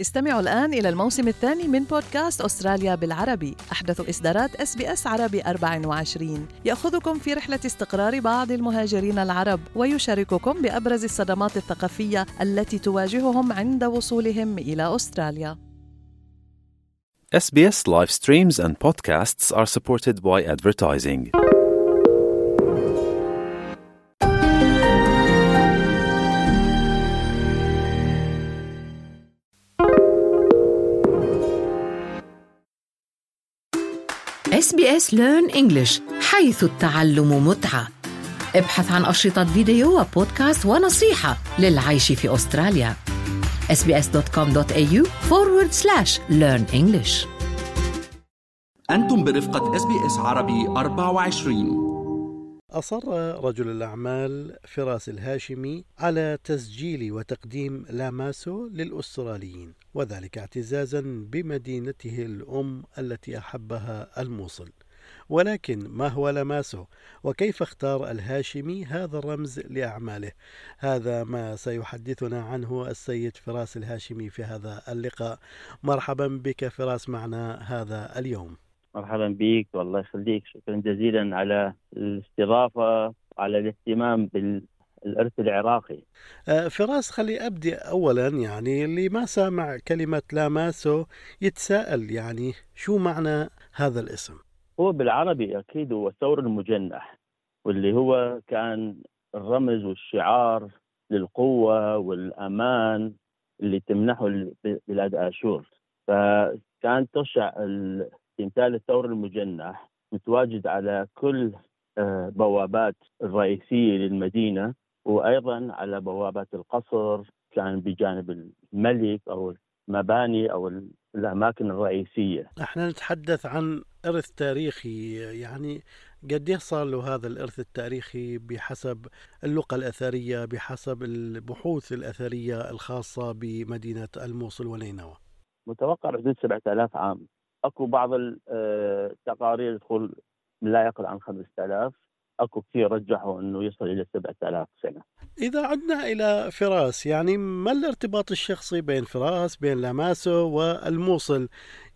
استمعوا الآن إلى الموسم الثاني من بودكاست أستراليا بالعربي، أحدث إصدارات SBS عربي 24، يأخذكم في رحلة استقرار بعض المهاجرين العرب ويشارككم بأبرز الصدمات الثقافية التي تواجههم عند وصولهم إلى أستراليا. SBS live streams and podcasts are supported by advertising. SBS Learn English، حيث التعلم متعة. ابحث عن أشرطة فيديو وبودكاست ونصيحة للعيش في أستراليا. sbs.com.au/learn English. أنتم برفقة SBS عربي 24. أصر رجل الأعمال فراس الهاشمي على تسجيل وتقديم لاماسو للأستراليين، وذلك اعتزازا بمدينته الأم التي أحبها، الموصل. ولكن ما هو لاماسو؟ وكيف اختار الهاشمي هذا الرمز لأعماله؟ هذا ما سيحدثنا عنه السيد فراس الهاشمي في هذا اللقاء. مرحبا بك فراس معنا هذا اليوم. مرحبا بك والله يخليك، شكرا جزيلا على الاستضافة، على الاهتمام بالإرث العراقي. فراس، خلي أبدأ أولا، يعني اللي ما سمع كلمة لاماسو يتساءل يعني شو معنى هذا الاسم؟ هو بالعربي أكيد هو ثور المجنح، واللي هو كان الرمز والشعار للقوة والأمان اللي تمنحه بلاد آشور. فكان تشع تمثال الثور المجنح متواجد على كل بوابات الرئيسية للمدينة، وأيضا على بوابات القصر كان بجانب الملك أو المباني أو الأماكن الرئيسية. نحن نتحدث عن إرث تاريخي، يعني قد يصار له هذا الإرث التاريخي بحسب اللقى الأثرية، بحسب البحوث الأثرية الخاصة بمدينة الموصل ونينوى. متوقع حدود 7000 عام، أكو بعض التقارير تقول لا يقل عن 5000، أكو كثير رجحوا أنه يصل إلى 7000 سنة. إذا عدنا إلى فراس، يعني ما الارتباط الشخصي بين فراس، بين لاماسو والموصل؟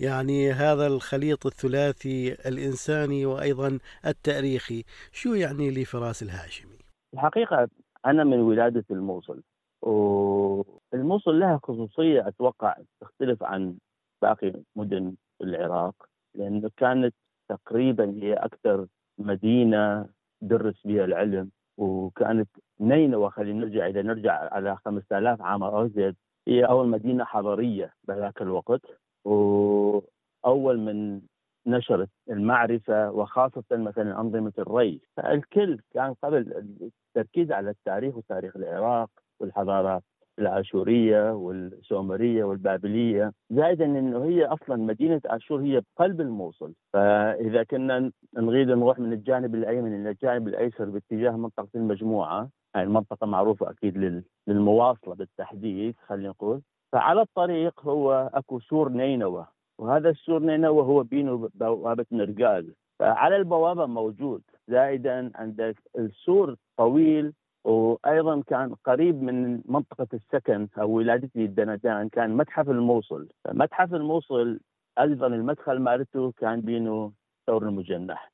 يعني هذا الخليط الثلاثي الإنساني وأيضا التاريخي، شو يعني لفراس الهاشمي؟ الحقيقة أنا من ولادة الموصل، والموصل لها خصوصية أتوقع تختلف عن باقي مدن العراق، لأنه كانت تقريبا هي أكثر مدينة درس بها العلم، وكانت نينوى نرجع على 5000 عام أو زيادة، هي أول مدينة حضرية بذاك الوقت، وأول من نشرت المعرفة وخاصة مثلا أنظمة الري. فالكل كان قبل التركيز على التاريخ وتاريخ العراق والحضارة الآشورية والسومرية والبابلية، زائدا أنه هي أصلا مدينة آشور هي بقلب الموصل. فإذا كنا نريد نروح من الجانب الأيمن إلى الجانب الأيسر باتجاه منطقة المجموعة، يعني المنطقة معروفة أكيد للمواصلة بالتحديد، خلينا نقول. فعلى الطريق هو أكو سور نينوى، وهذا السور نينوى هو بينه بوابة نرقال، فعلى البوابة موجود. زائدا عندك السور طويل، وأيضاً كان قريب من منطقة السكن أو ولادتي الدندان، كان متحف الموصل. متحف الموصل أيضاً المدخل مالته كان بينه ثور المجنح.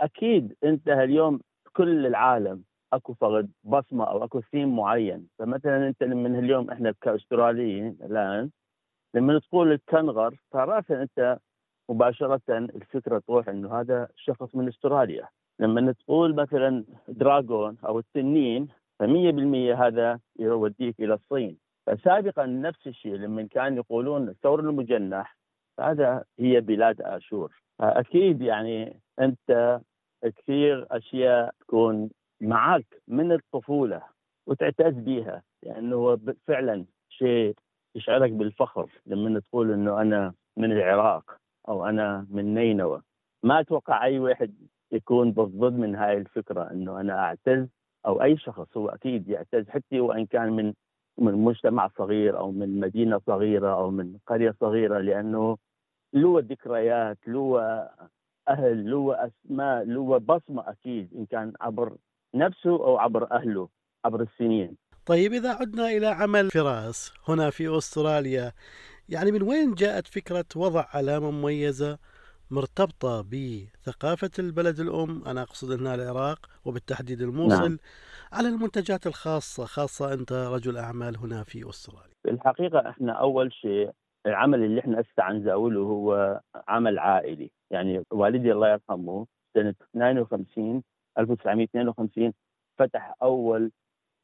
أكيد انتهى اليوم كل العالم أكو فقد بصمة أو أكو ثيم معين. فمثلاً أنت من اليوم إحنا كأستراليين الآن لما تقول الكنغر، فرأساً أنت مباشرة الفكرة تروح إنه هذا شخص من أستراليا. لما تقول مثلا دراغون أو التنين، فمية بالمية هذا يوديك إلى الصين. فسابقا نفس الشيء لما كان يقولون ثور المجنح، هذا هي بلاد آشور. أكيد يعني أنت كثير أشياء تكون معك من الطفولة وتعتز بيها، لأنه يعني فعلا شيء يشعرك بالفخر لما تقول أنه أنا من العراق أو أنا من نينوى. ما أتوقع أي واحد يكون بالضد من هاي الفكرة أنه أنا أعتز، أو أي شخص هو أكيد يعتز، حتى وإن كان من مجتمع صغير أو من مدينة صغيرة أو من قرية صغيرة، لأنه له ذكريات، له أهل، له أسماء، له بصمة أكيد، إن كان عبر نفسه أو عبر أهله عبر السنين. طيب إذا عدنا إلى عمل فراس هنا في أستراليا، يعني من وين جاءت فكرة وضع علامة مميزة مرتبطة بثقافة البلد الأم، أنا أقصد هنا العراق وبالتحديد الموصل، نعم. على المنتجات الخاصة، خاصة أنت رجل أعمال هنا في أستراليا؟ الحقيقة إحنا أول شيء العمل اللي إحنا نزاوله هو عمل عائلي، يعني والدي الله يرحمه سنة 1952 فتح أول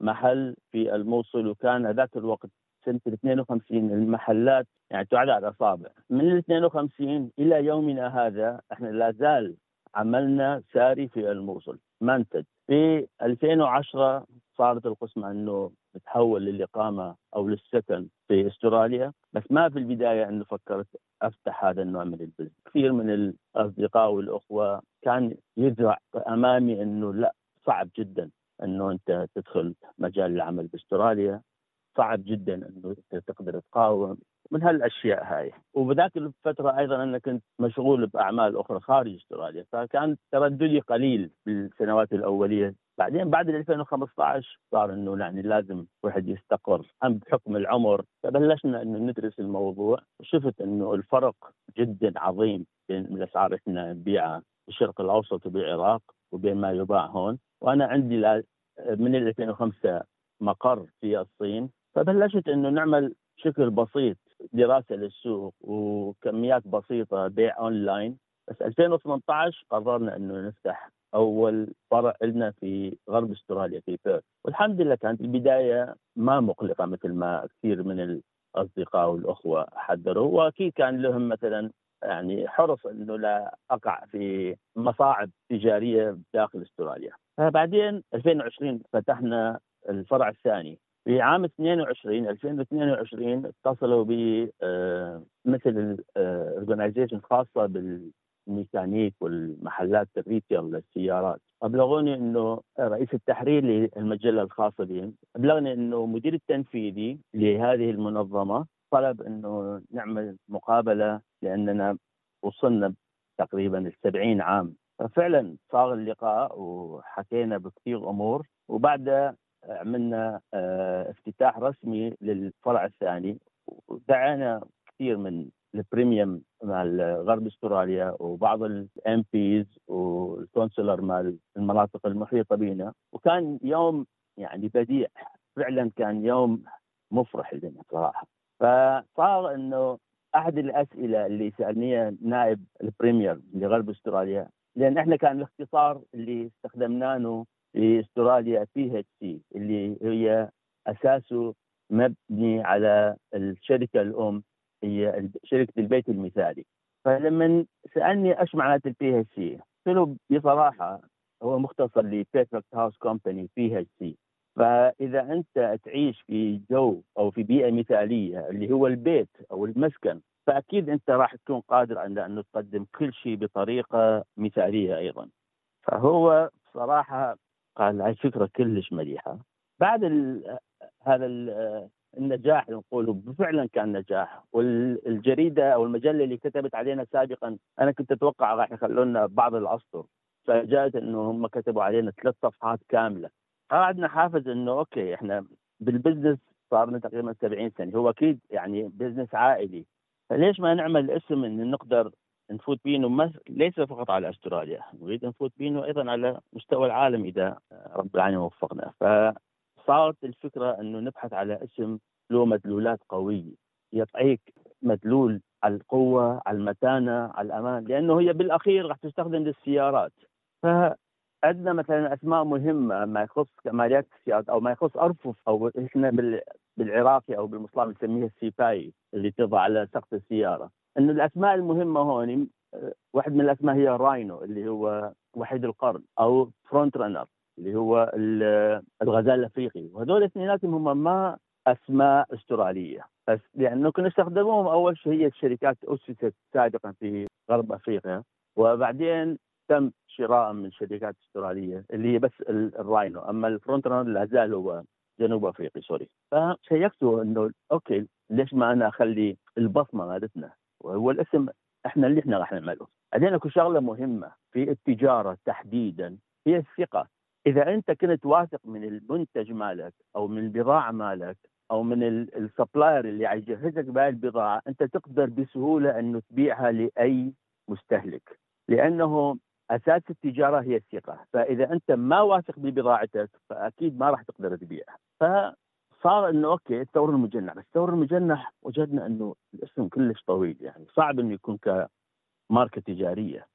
محل في الموصل، وكان هذاك الوقت سنة 52 المحلات يعني تعد على الأصابع. من 52 إلى يومنا هذا إحنا لازال عملنا ساري في الموصل منتج. في 2010 صارت القسمة أنه بتحول للإقامة أو للسكن في أستراليا، بس ما في البداية أنه فكرت أفتح هذا النوع من البزنس. كثير من الأصدقاء والأخوة كان يزرع أمامي أنه لا، صعب جدا أنه أنت تدخل مجال العمل بأستراليا، صعب جدا أنه تقدر تقاوم من هالأشياء هاي. وبذاك الفترة أيضا أنا كنت مشغول بأعمال أخرى خارج أستراليا، فكان ترددي قليل بالسنوات الأولية. بعدين بعد 2015 صار أنه يعني لازم واحد يستقر بحكم العمر، فبلشنا أنه ندرس الموضوع. شفت أنه الفرق جدا عظيم بين الأسعار إحنا نبيعها بالشرق الأوسط وبالعراق وبين ما يباع هون. وأنا عندي من 2005 مقر في الصين، فبلشت أنه نعمل شكل بسيط دراسة للسوق وكميات بسيطة بيع أونلاين. بس 2018 قررنا أنه نفتح أول فرع لنا في غرب أستراليا في بيرث، والحمد لله كانت البداية ما مقلقة مثل ما كثير من الأصدقاء والأخوة حذروا، وأكيد كان لهم مثلا يعني حرص أنه لا أقع في مصاعب تجارية داخل أستراليا. فبعدين 2020 فتحنا الفرع الثاني. في عام 2022 اتصلوا ب مثل اورجانيزيشن خاصه بالميكانيك والمحلات الريتيل للسيارات، ابلغوني انه رئيس التحرير للمجله الخاصه بهم ابلغني انه مدير التنفيذي لهذه المنظمه طلب انه نعمل مقابله، لاننا وصلنا تقريبا ل 70 عام. ففعلا صار اللقاء وحكينا بكثير امور، وبعدها عملنا افتتاح رسمي للفرع الثاني، ودعانا كثير من البريميوم مال غرب استراليا وبعض الام بيز والكونسلر مال المناطق المحيطه بينا. وكان يوم يعني بديع، فعلا كان يوم مفرح لنا صراحه. فصار انه احد الاسئله اللي سالني نائب البريمير لغرب استراليا، لان احنا كان الاختصار اللي استخدمناه في استراليا PHC اللي هي أساسه مبني على الشركة الأم هي شركة البيت المثالي. فلما سألني أش معنات PHC قلت له بصراحة هو مختصر ل Perfect House Company PHC. فإذا أنت تعيش في جو أو في بيئة مثالية اللي هو البيت أو المسكن، فأكيد أنت راح تكون قادر على أن تقدم كل شيء بطريقة مثالية أيضا. فهو صراحة قال هاي فكرة كلش مليحة. بعد هذا النجاح نقوله فعلا كان نجاح، والجريدة أو المجلة اللي كتبت علينا سابقا أنا كنت أتوقع راح يخلونا بعض الأسطر، فجاءت إنه هم كتبوا علينا 3 صفحات كاملة. قعدنا حافز إنه أوكي إحنا بالبزنس صارنا تقريبا 70 سنة، هو أكيد يعني بزنس عائلي، فليش ما نعمل اسم إن نقدر نفوت بينه ليس فقط على أستراليا، نريد نفوت بينه أيضا على مستوى العالم إذا رب العالمين وفقنا. فصارت الفكرة أنه نبحث على اسم له مدلولات قوية، يعطيك مدلول على القوة، على المتانة، على الأمان، لأنه هي بالأخير راح تستخدم للسيارات. فعندنا مثلا أسماء مهمة ما يخص كماليات السيارات أو ما يخص أرفف، أو إحنا بالعراقي أو بالمصطلح نسميها السيباي اللي تضع على سقف السيارة. إنه الأسماء المهمة هون واحد من الأسماء هي راينو اللي هو وحيد القرن، أو فرونت رانر اللي هو الغزال الأفريقي، وهذول اثنيناتهم هم ما أسماء أسترالية، بس لأنه كنا استخدموهم أول شيء هي الشركات أسست سابقا في غرب أفريقيا، وبعدين تم شراء من شركات أسترالية اللي هي بس الراينو، أما الفرونت رانر لازال هو جنوب أفريقي سوري. فشيكته إنه أوكي ليش ما أنا أخلي البصمة مالتنا، وهو الاسم احنا اللي احنا راح نعمله. عندنا كل شغله مهمه في التجاره تحديدا هي الثقه. اذا انت كنت واثق من المنتج مالك او من البضاعه مالك او من السبلاير اللي هيجهزك بهاي البضاعه، انت تقدر بسهوله انه تبيعها لاي مستهلك، لانه اساس التجاره هي الثقه، فاذا انت ما واثق ببضاعتك فاكيد ما راح تقدر تبيعها. فصار انه اوكي الثور المجنح، بس الثور المجنح وجدنا انه الاسم كلش طويل، يعني صعب انه يكون كماركه تجاريه.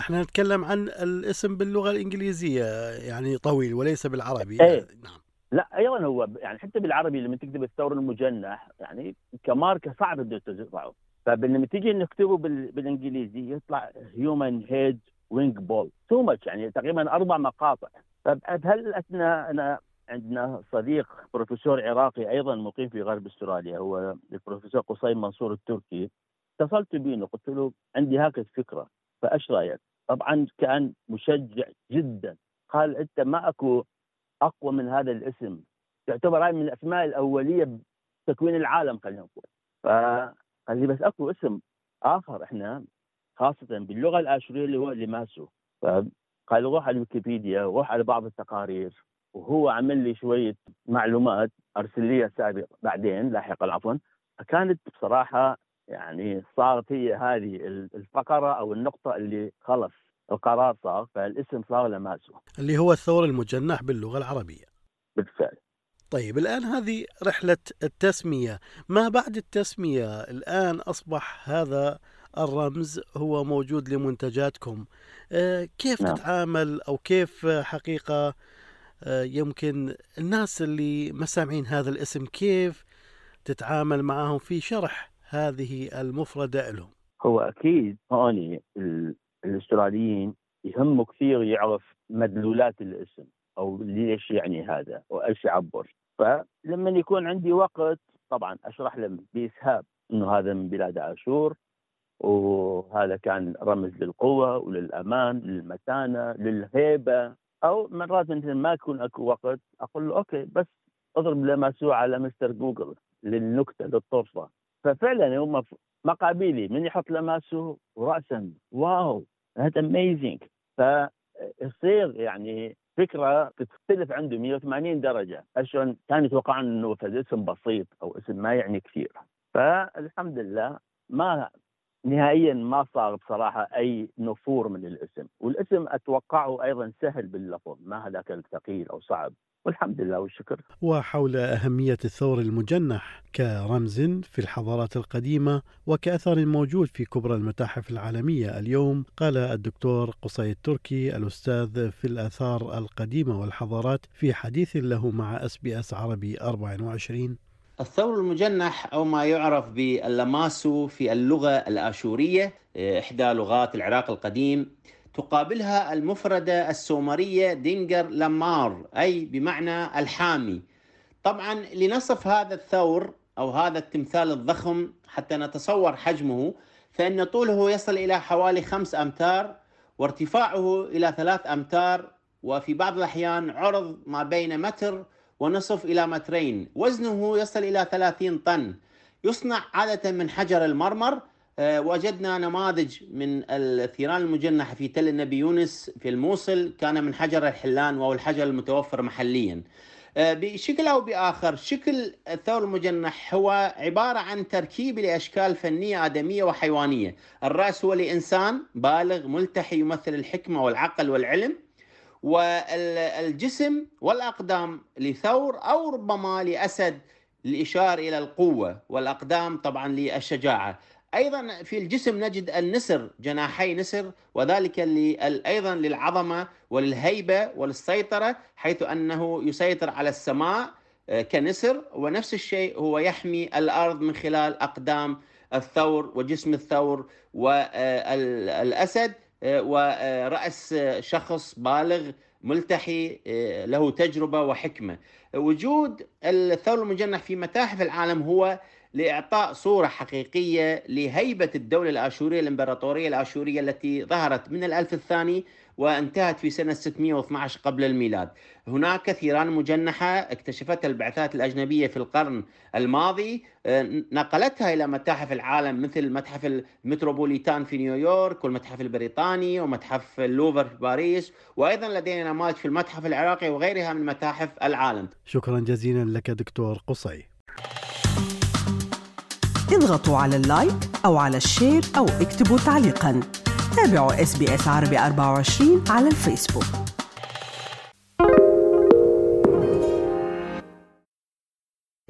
احنا نتكلم عن الاسم باللغه الانجليزيه يعني طويل وليس بالعربي. ايه. نعم. لا ايضا هو يعني حتى بالعربي لما تكتب الثور المجنح يعني كماركه صعب انه تضعه، فبالنسبه تيجي نكتبه بالانجليزي يطلع هيومن هيد وينج بول تو ماتش، يعني تقريبا 4 مقاطع. فبهالأثناء أنا عندنا صديق بروفيسور عراقي أيضا مقيم في غرب استراليا، هو البروفيسور قصي منصور التركي، اتصلت بينه قلت له عندي هكذا فكرة فأيش رأيك؟ طبعا كان مشجع جدا، قال أنت ما أكو أقوى من هذا الاسم، تعتبر هاي من الأسماء الأولية بتكوين العالم خلينا نقول. فقال لي بس أكو اسم آخر إحنا خاصة باللغة الآشورية اللي هو لاماسو، فقال روح على ويكيبيديا روح على بعض التقارير، وهو عمل لي شوية معلومات أرسل لي سابقا بعدين لاحقا عفوا، فكانت بصراحة يعني صارت هي هذه الفقرة أو النقطة اللي خلص القرار صار، فالاسم صار لاماسو اللي هو الثور المجنح باللغة العربية بالفعل. طيب الآن هذه رحلة التسمية، ما بعد التسمية الآن أصبح هذا الرمز هو موجود لمنتجاتكم، كيف تتعامل أو كيف حقيقة يمكن الناس اللي ما سامعين هذا الاسم كيف تتعامل معهم في شرح هذه المفردة لهم؟ هو أكيد هون الأستراليين يهم كثير يعرف مدلولات الاسم أو ليش يعني هذا وإيش يعبر، فلما يكون عندي وقت طبعا أشرح لهم بإسهاب إنه هذا من بلاد عاشور، وهذا كان رمز للقوة وللأمان للمتانة للهيبة، أو مرات مثل ما يكون أكو وقت أقول له أوكي بس أضرب لاماسو على مستر جوجل للنكتة للطرفة، ففعلا هم مقابلي من يحط لاماسو رأسا واو هذا amazing، فيصير يعني فكرة تختلف عنده 180 درجة عشان كان يتوقع أنه اسم بسيط أو اسم ما يعني كثير. فالحمد لله ما نهائيا ما صار بصراحة أي نفور من الاسم، والاسم أتوقعه أيضا سهل باللفظ ما هذاك الثقيل أو صعب، والحمد لله والشكر. وحول أهمية الثور المجنح كرمز في الحضارات القديمة وكأثر موجود في كبرى المتاحف العالمية اليوم، قال الدكتور قصي التركي الأستاذ في الآثار القديمة والحضارات في حديث له مع SBS عربي 24. الثور المجنح أو ما يعرف باللاماسو في اللغة الآشورية إحدى لغات العراق القديم، تقابلها المفردة السومرية دينجر لامار أي بمعنى الحامي. طبعا لنصف هذا الثور أو هذا التمثال الضخم حتى نتصور حجمه، فإن طوله يصل إلى حوالي 5 أمتار وارتفاعه إلى 3 أمتار، وفي بعض الأحيان عرض ما بين 1.5 متر إلى 2 متر، وزنه يصل إلى 30 طن، يصنع عادة من حجر المرمر. وجدنا نماذج من الثيران المجنح في تل النبي يونس في الموصل كان من حجر الحلان وهو الحجر المتوفر محليا. بشكل أو بآخر شكل الثور المجنح هو عبارة عن تركيب لأشكال فنية آدمية وحيوانية، الرأس هو لإنسان بالغ ملتحي يمثل الحكمة والعقل والعلم، والجسم والأقدام لثور أو ربما لأسد لإشارة إلى القوة، والأقدام طبعا للشجاعة. أيضا في الجسم نجد النسر، جناحي نسر، وذلك أيضا للعظمة وللهيبة وللسيطرة، حيث أنه يسيطر على السماء كنسر، ونفس الشيء هو يحمي الأرض من خلال أقدام الثور وجسم الثور. والأسد ورأس شخص بالغ ملتحي له تجربة وحكمة. وجود الثور المجنح في متاحف العالم هو لإعطاء صورة حقيقية لهيبة الدولة الآشورية الإمبراطورية الآشورية التي ظهرت من 1000 وانتهت في سنة 612 قبل الميلاد. هناك ثيران مجنحة اكتشفتها البعثات الأجنبية في القرن الماضي، نقلتها إلى متاحف العالم مثل متحف المتروبوليتان في نيويورك والمتحف البريطاني ومتحف اللوفر في باريس، وأيضا لدينا نماذج في المتحف العراقي وغيرها من متاحف العالم. شكرا جزيلا لك دكتور قصي. اضغطوا على اللايك أو على الشير أو اكتبوا تعليقاً. تابعوا SBS عربي 24 على الفيسبوك.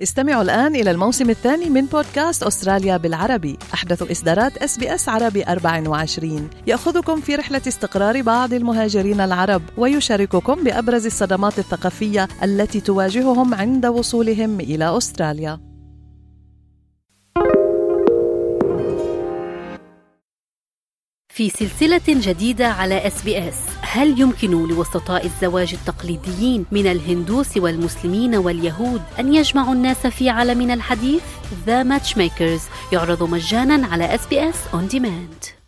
استمعوا الآن إلى الموسم الثاني من بودكاست أستراليا بالعربي، أحدث إصدارات SBS عربي 24، يأخذكم في رحلة استقرار بعض المهاجرين العرب ويشارككم بأبرز الصدمات الثقافية التي تواجههم عند وصولهم إلى أستراليا. في سلسلة جديدة على SBS، هل يمكن لوسطاء الزواج التقليديين من الهندوس والمسلمين واليهود أن يجمعوا الناس في عالمنا الحديث؟ The Matchmakers يعرض مجاناً على SBS On Demand.